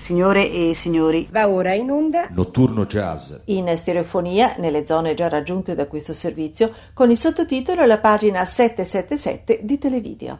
Signore e signori, va ora in onda Notturno Jazz in stereofonia nelle zone già raggiunte da questo servizio con il sottotitolo alla pagina 777 di Televideo.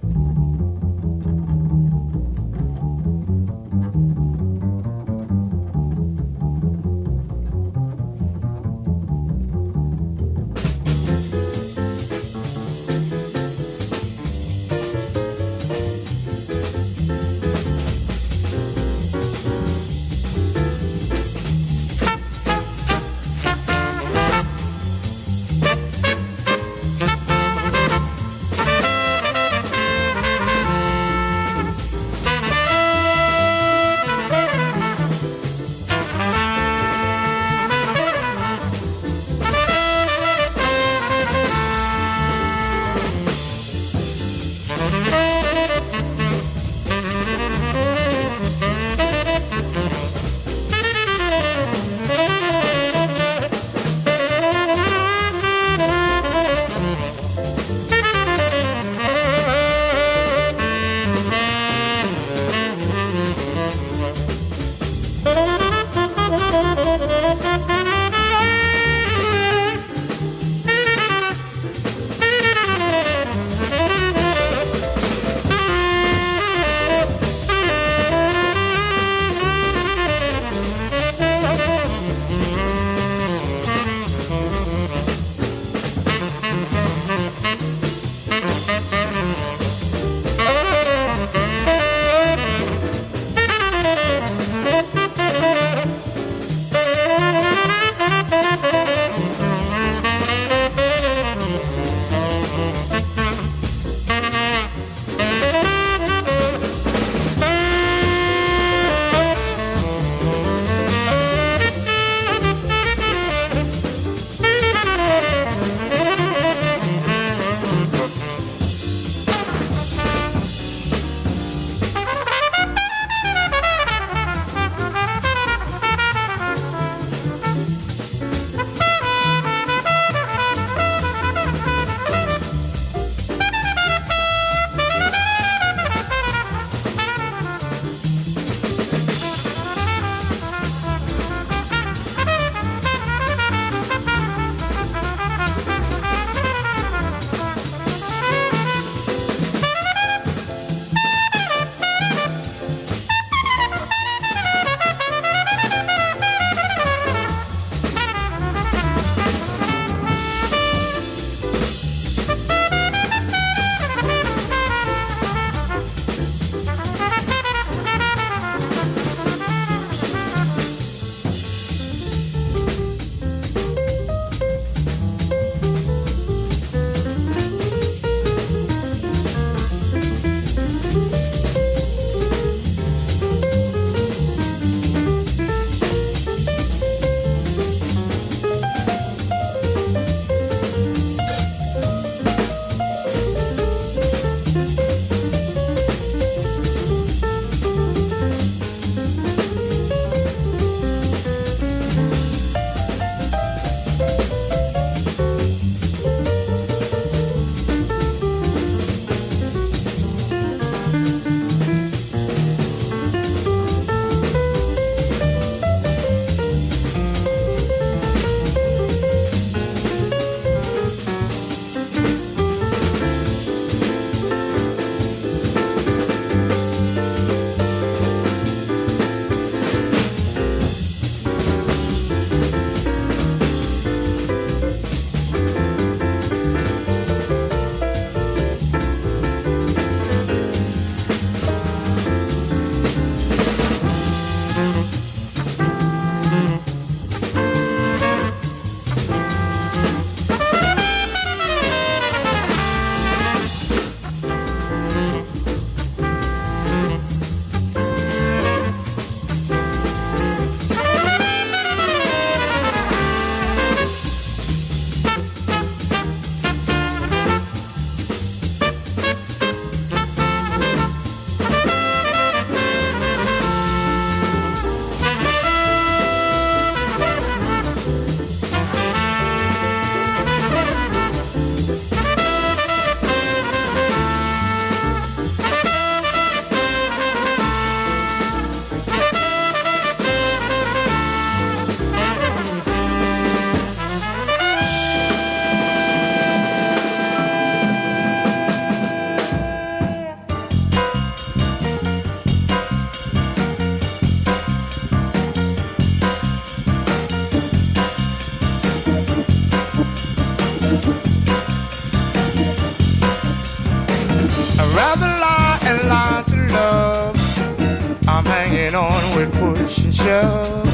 one with push and shove.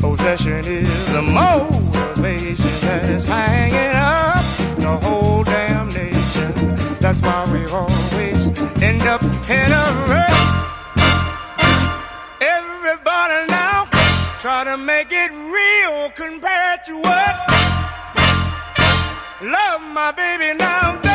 Possession is the motivation that is hanging up the whole damn nation. That's why we always end up in a rush. Everybody now try to make it real compared to what? Love my baby now, baby.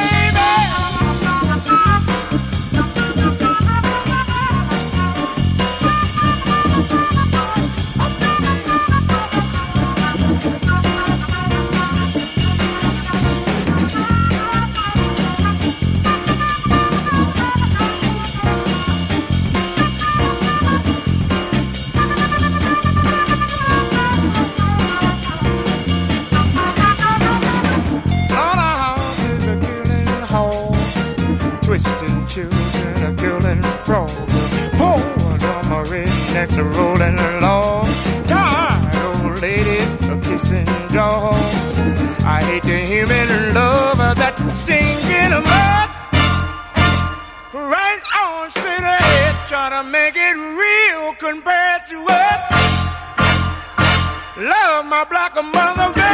Children are killing frogs. Poor dumb rednecks are rolling along. Tired old ladies are kissing dogs. I hate the human love that stinks in the mud. Right on straight ahead, try to make it real compared to what? Love my black mother, baby.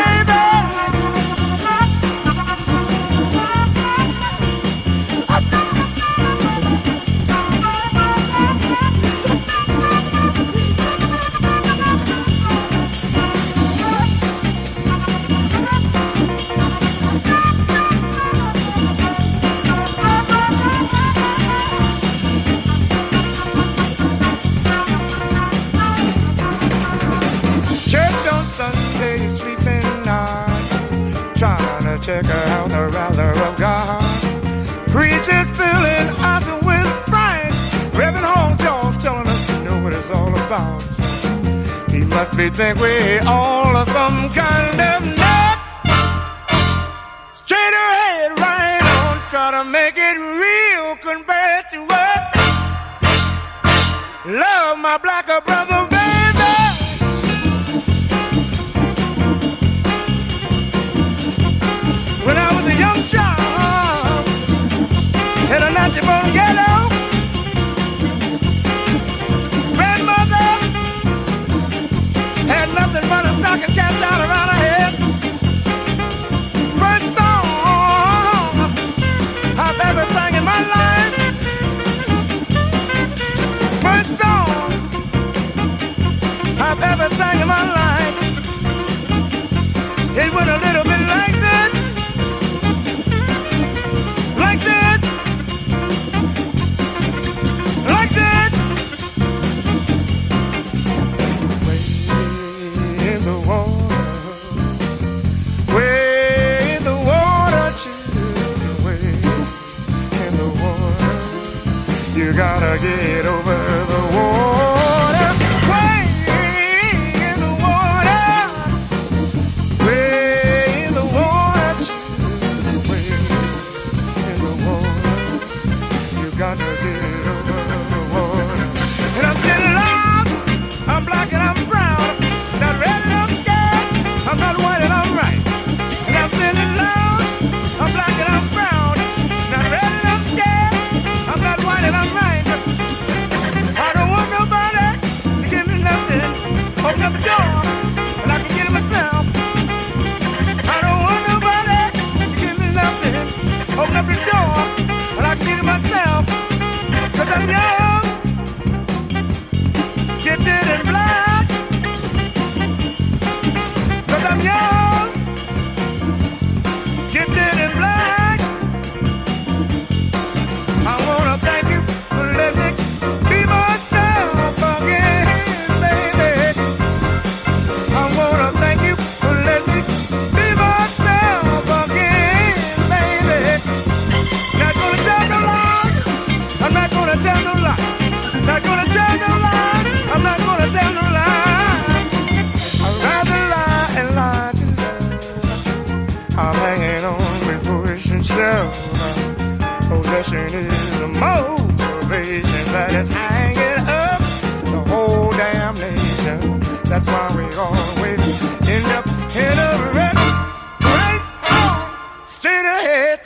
Check out the rather of God. Preachers filling us with fright. Reverend Hall George telling us to know what it's all about. He must be think we all are some kind of nut. Straight ahead, right on, try to make it real compared to what? Love my black brother, baby. Job and a notch upon yellow. Grandmother had nothing but a stocking cast out around her head. First song I've ever sang in my life. First song I've ever sang in my life. It went a little bit like this. Gotta get over the water, way in the water, way in the water, way in the water. You gotta get over the water. And I'm still alive, I'm black and I'm brown, not red and I'm scared, I'm not white and I'm right. And I'm still alive, I'm black and I'm brown, not red and I'm scared, I'm not white and I'm right. Open up the door, and I can get it myself. I don't want nobody to give me nothing. Open up the door, and I can get it myself. 'Cause I'm young, gifted and black. 'Cause I'm young, gifted and black. I wanna thank you for letting me be myself again. I'm not gonna tell no lies. I'm not gonna tell no lies. I'd rather lie and lie to love. I'm hanging on with push and shove. Possession is a motivation that is hanging up the whole damn nation. That's why we always end up in a wreck. Right on, straight ahead,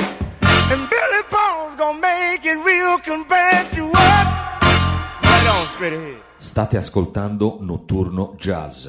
and Billy Paul's gonna make it real compared to what. Sta State ascoltando Notturno Jazz.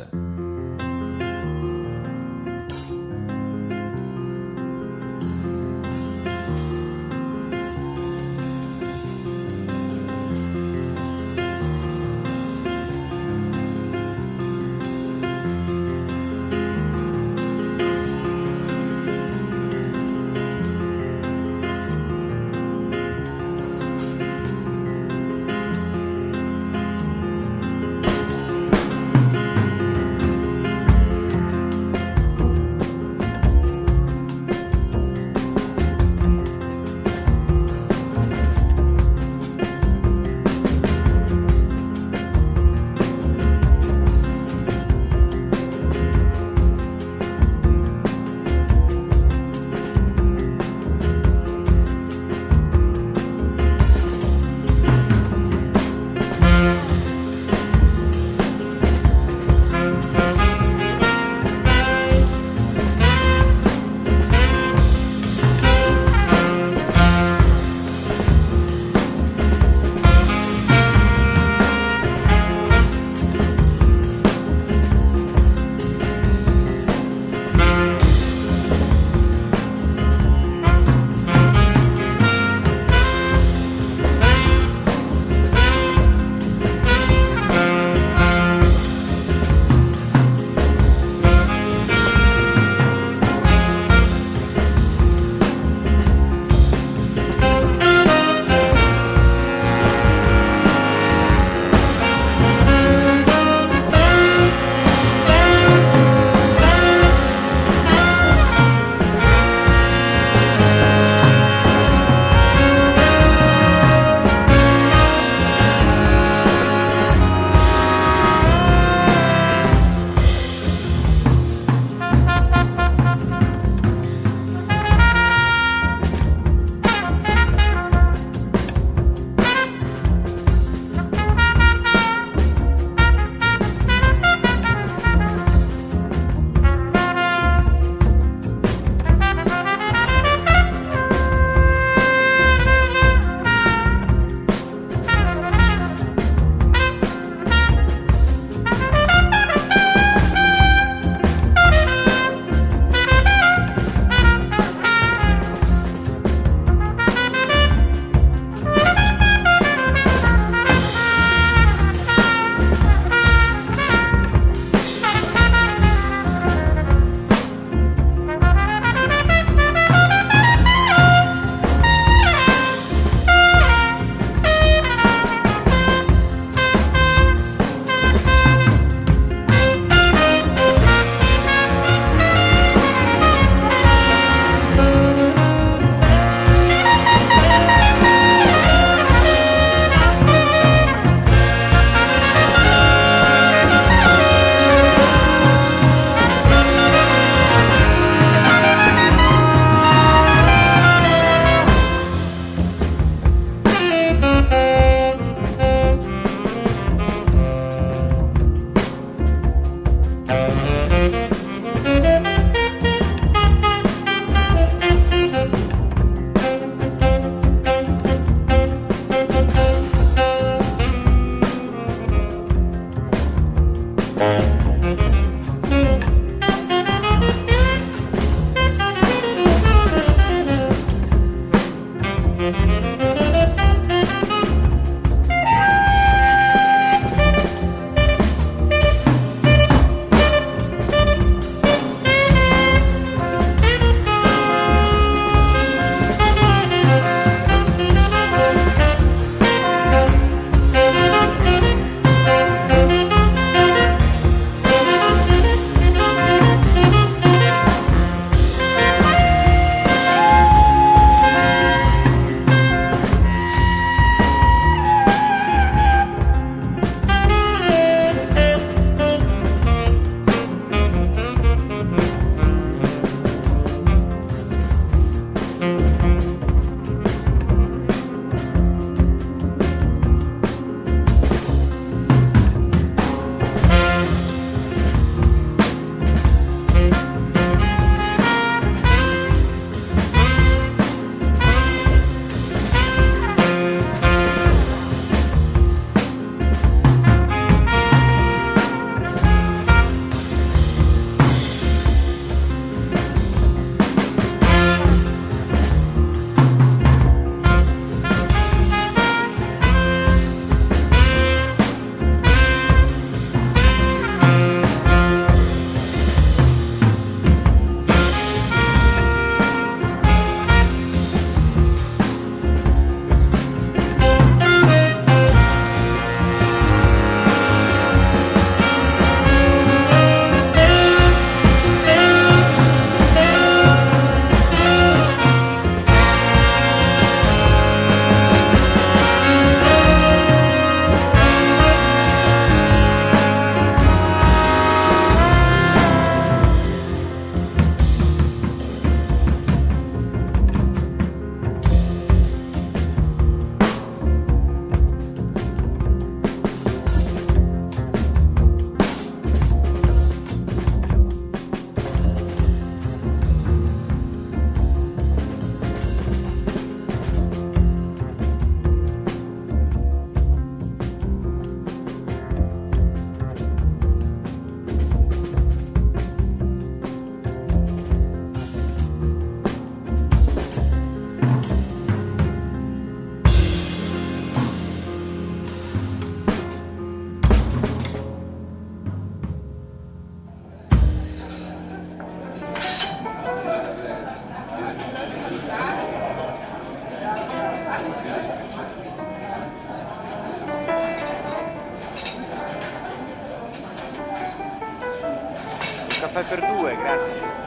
caffè per due, grazie.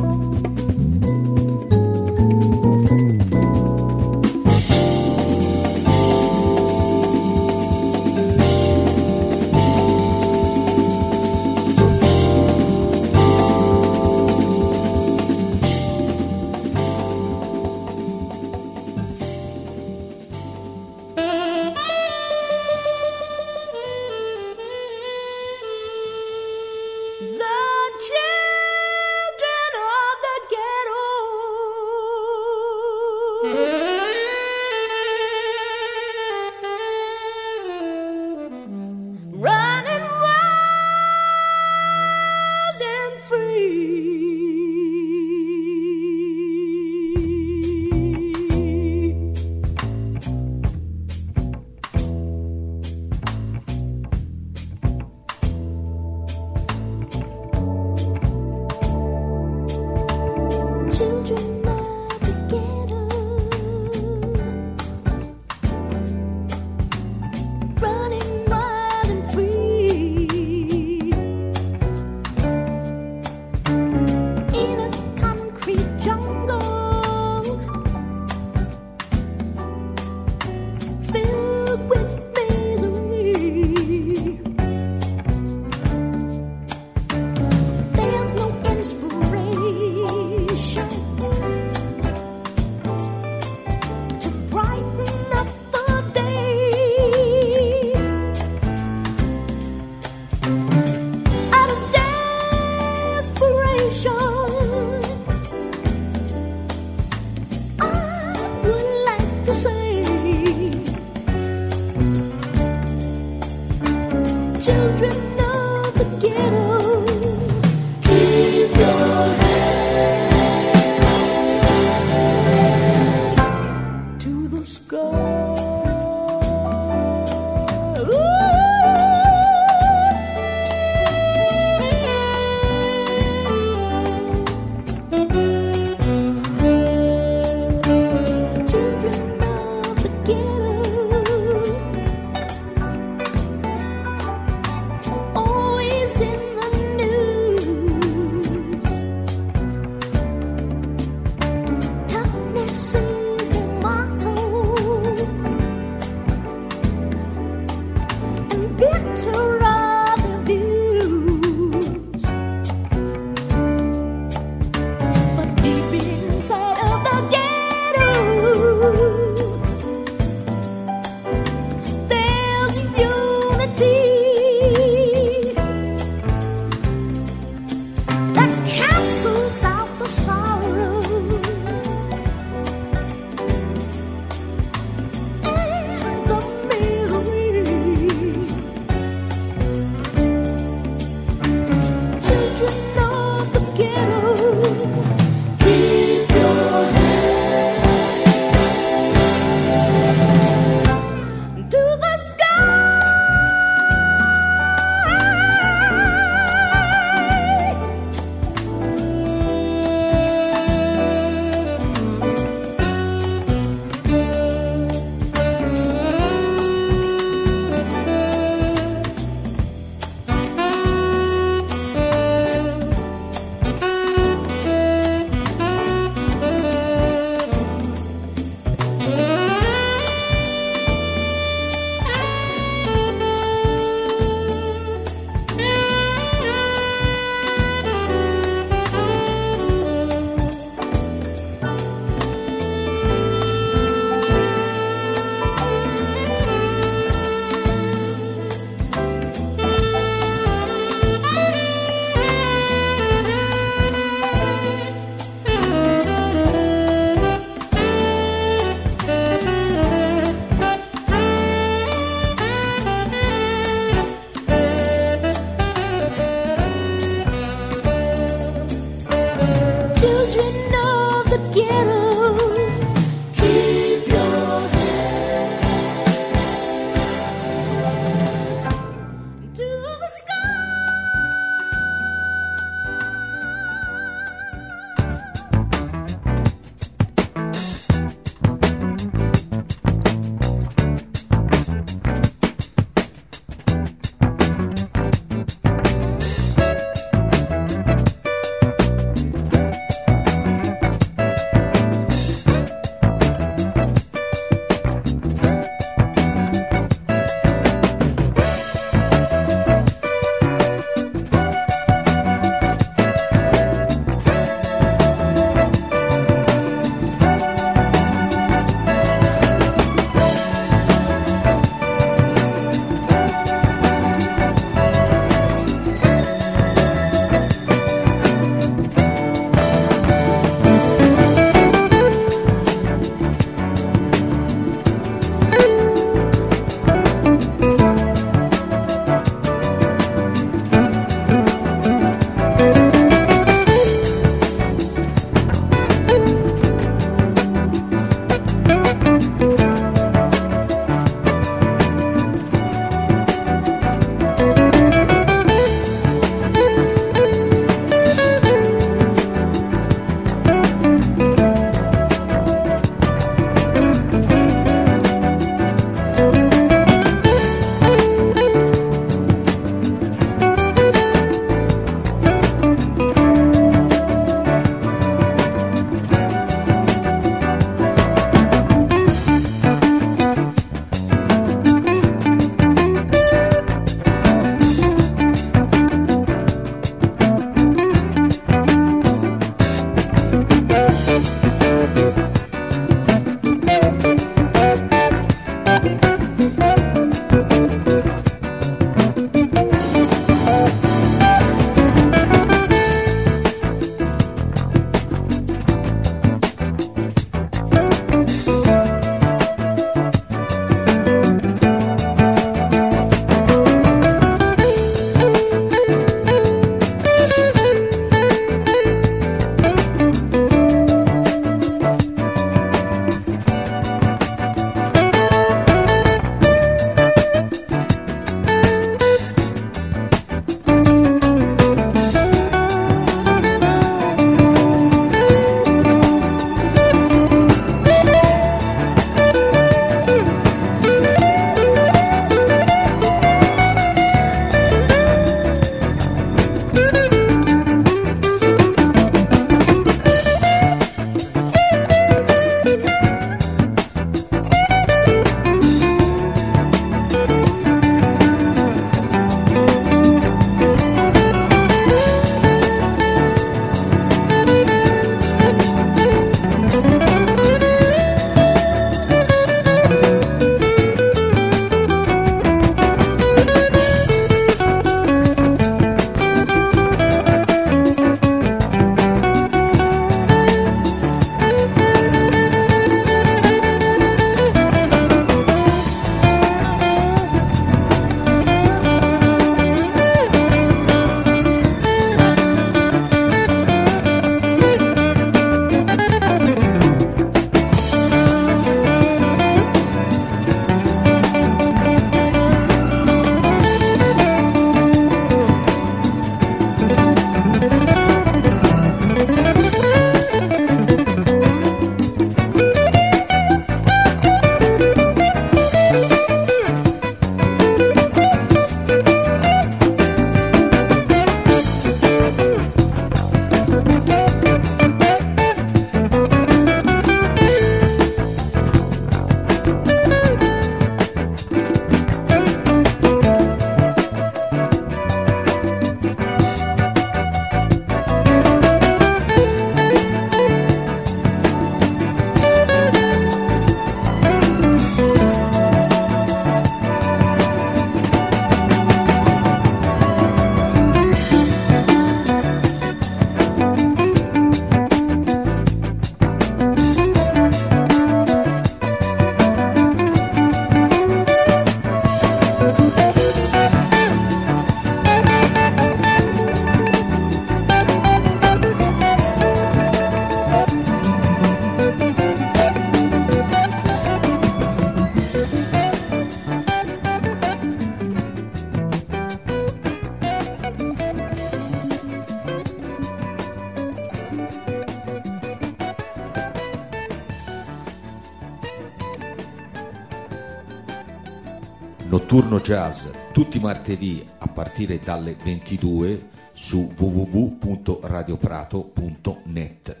Notturno Jazz, tutti i martedì a partire dalle 22 su www.radioprato.net.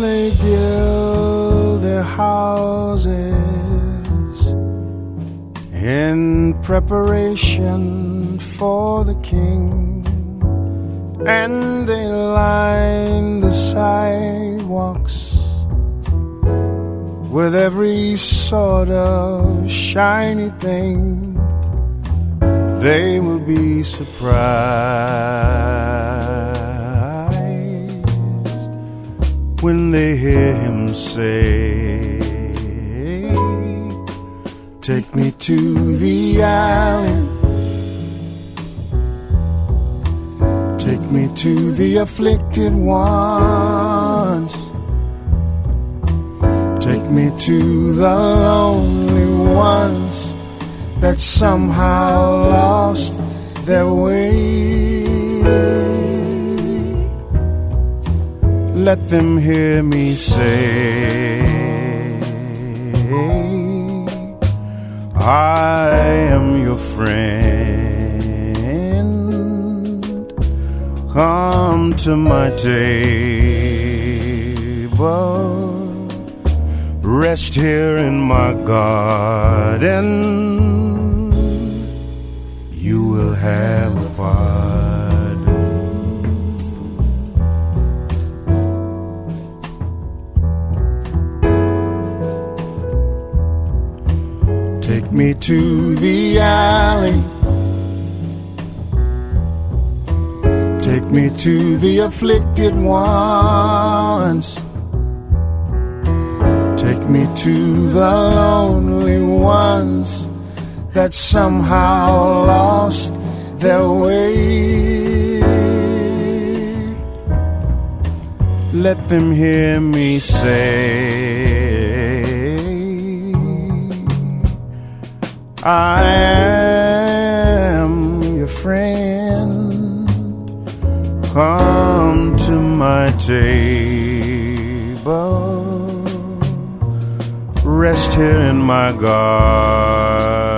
slowly build their houses in preparation for the king, and they line the sidewalks with every sort of shiny thing. They will be surprised when they hear him say, "Take me to the alley, take me to the afflicted ones, take me to the lonely ones that somehow lost their way. Let them hear me say, I am your friend. Come to my table, rest here in my garden. You will have a pardon. Take me to the alley, take me to the afflicted ones, take me to the lonely ones that somehow lost their way. Let them hear me say, I am your friend. Come to my table, rest here in my garden.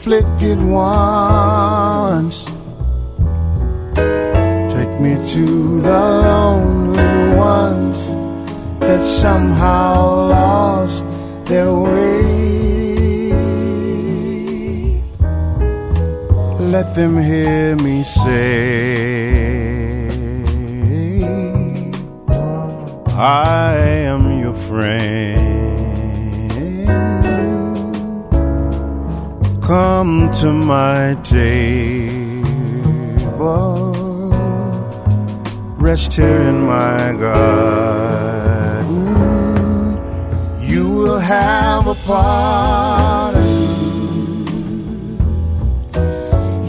Afflicted ones, take me to the lonely ones that somehow lost their way. Let them hear me say, I am your friend. Come to my table, rest here in my garden. You will have a pardon.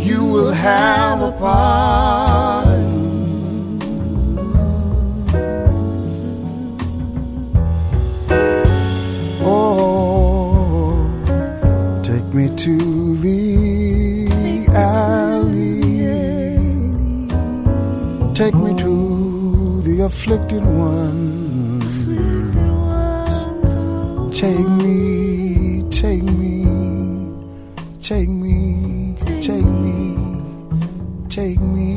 You will have a pardon. Oh, take me to take me to the afflicted ones. Take me, take me, take me, take me, take me.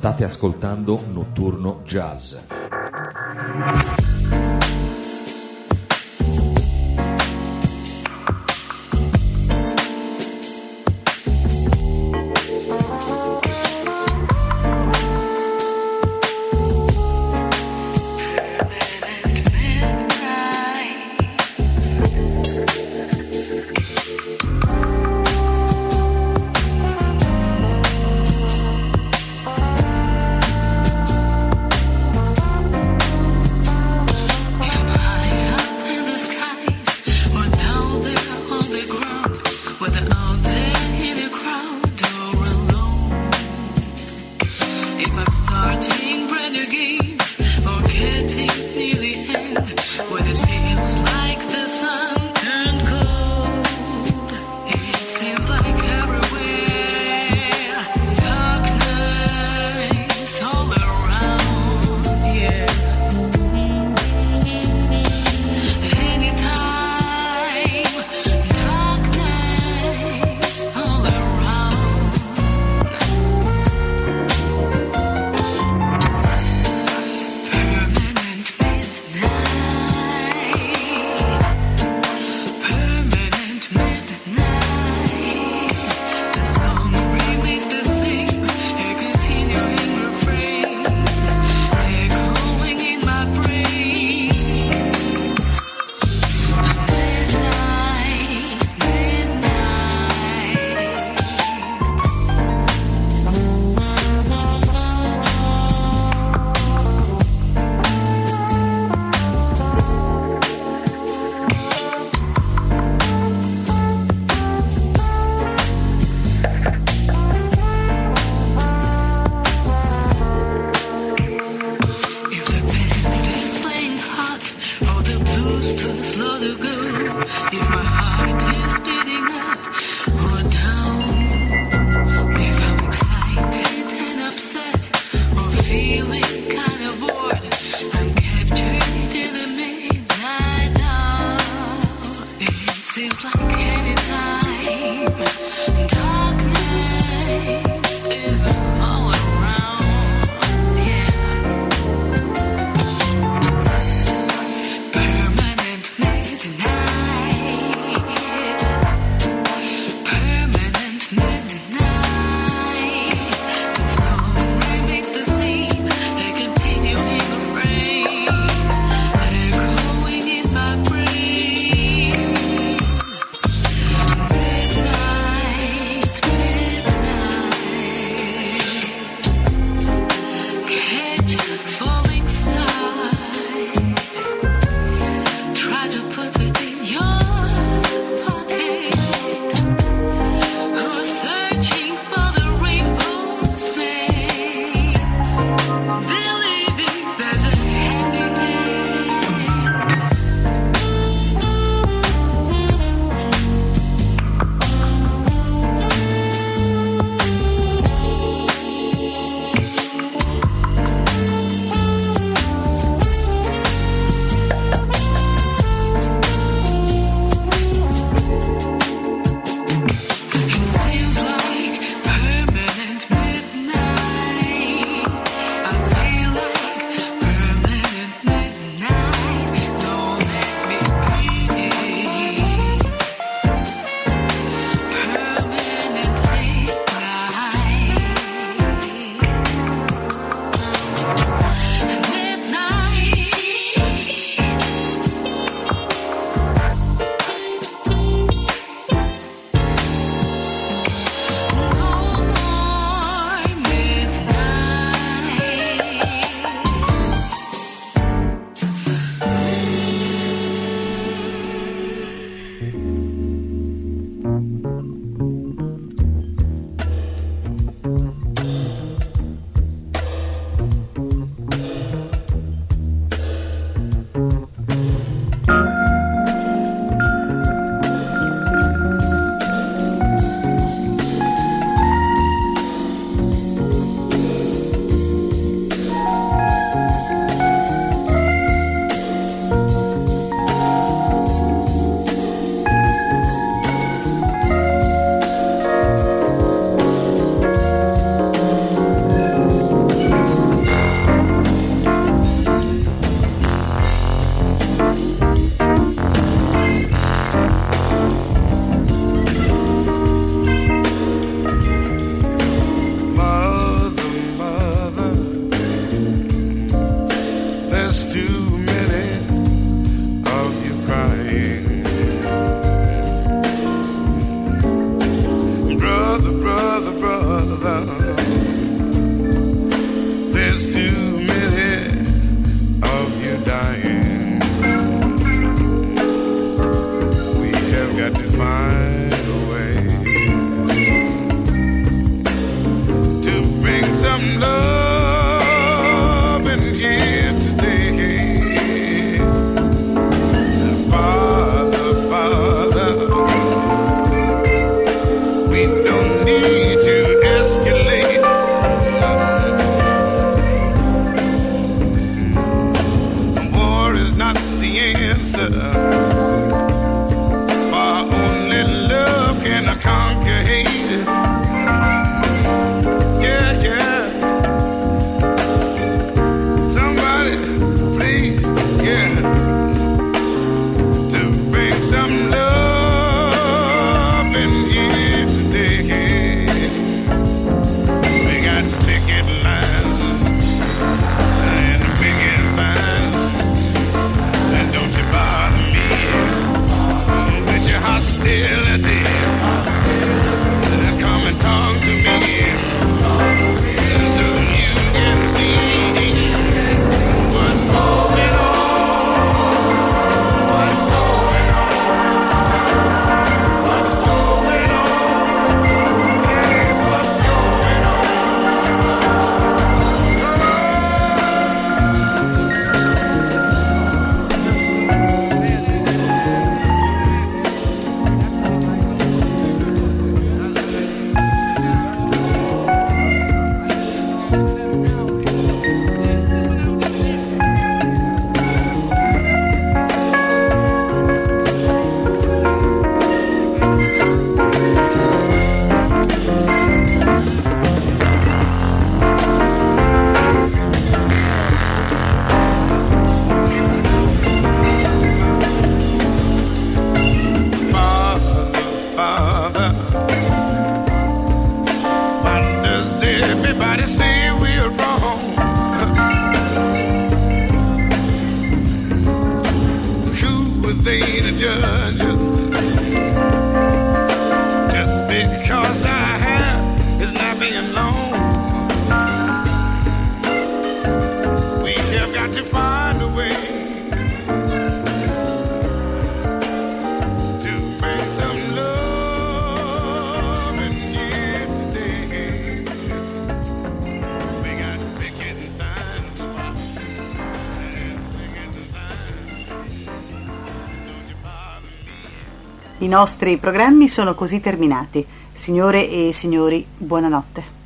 State ascoltando Notturno Jazz. I nostri programmi sono così terminati. Signore e signori, buonanotte.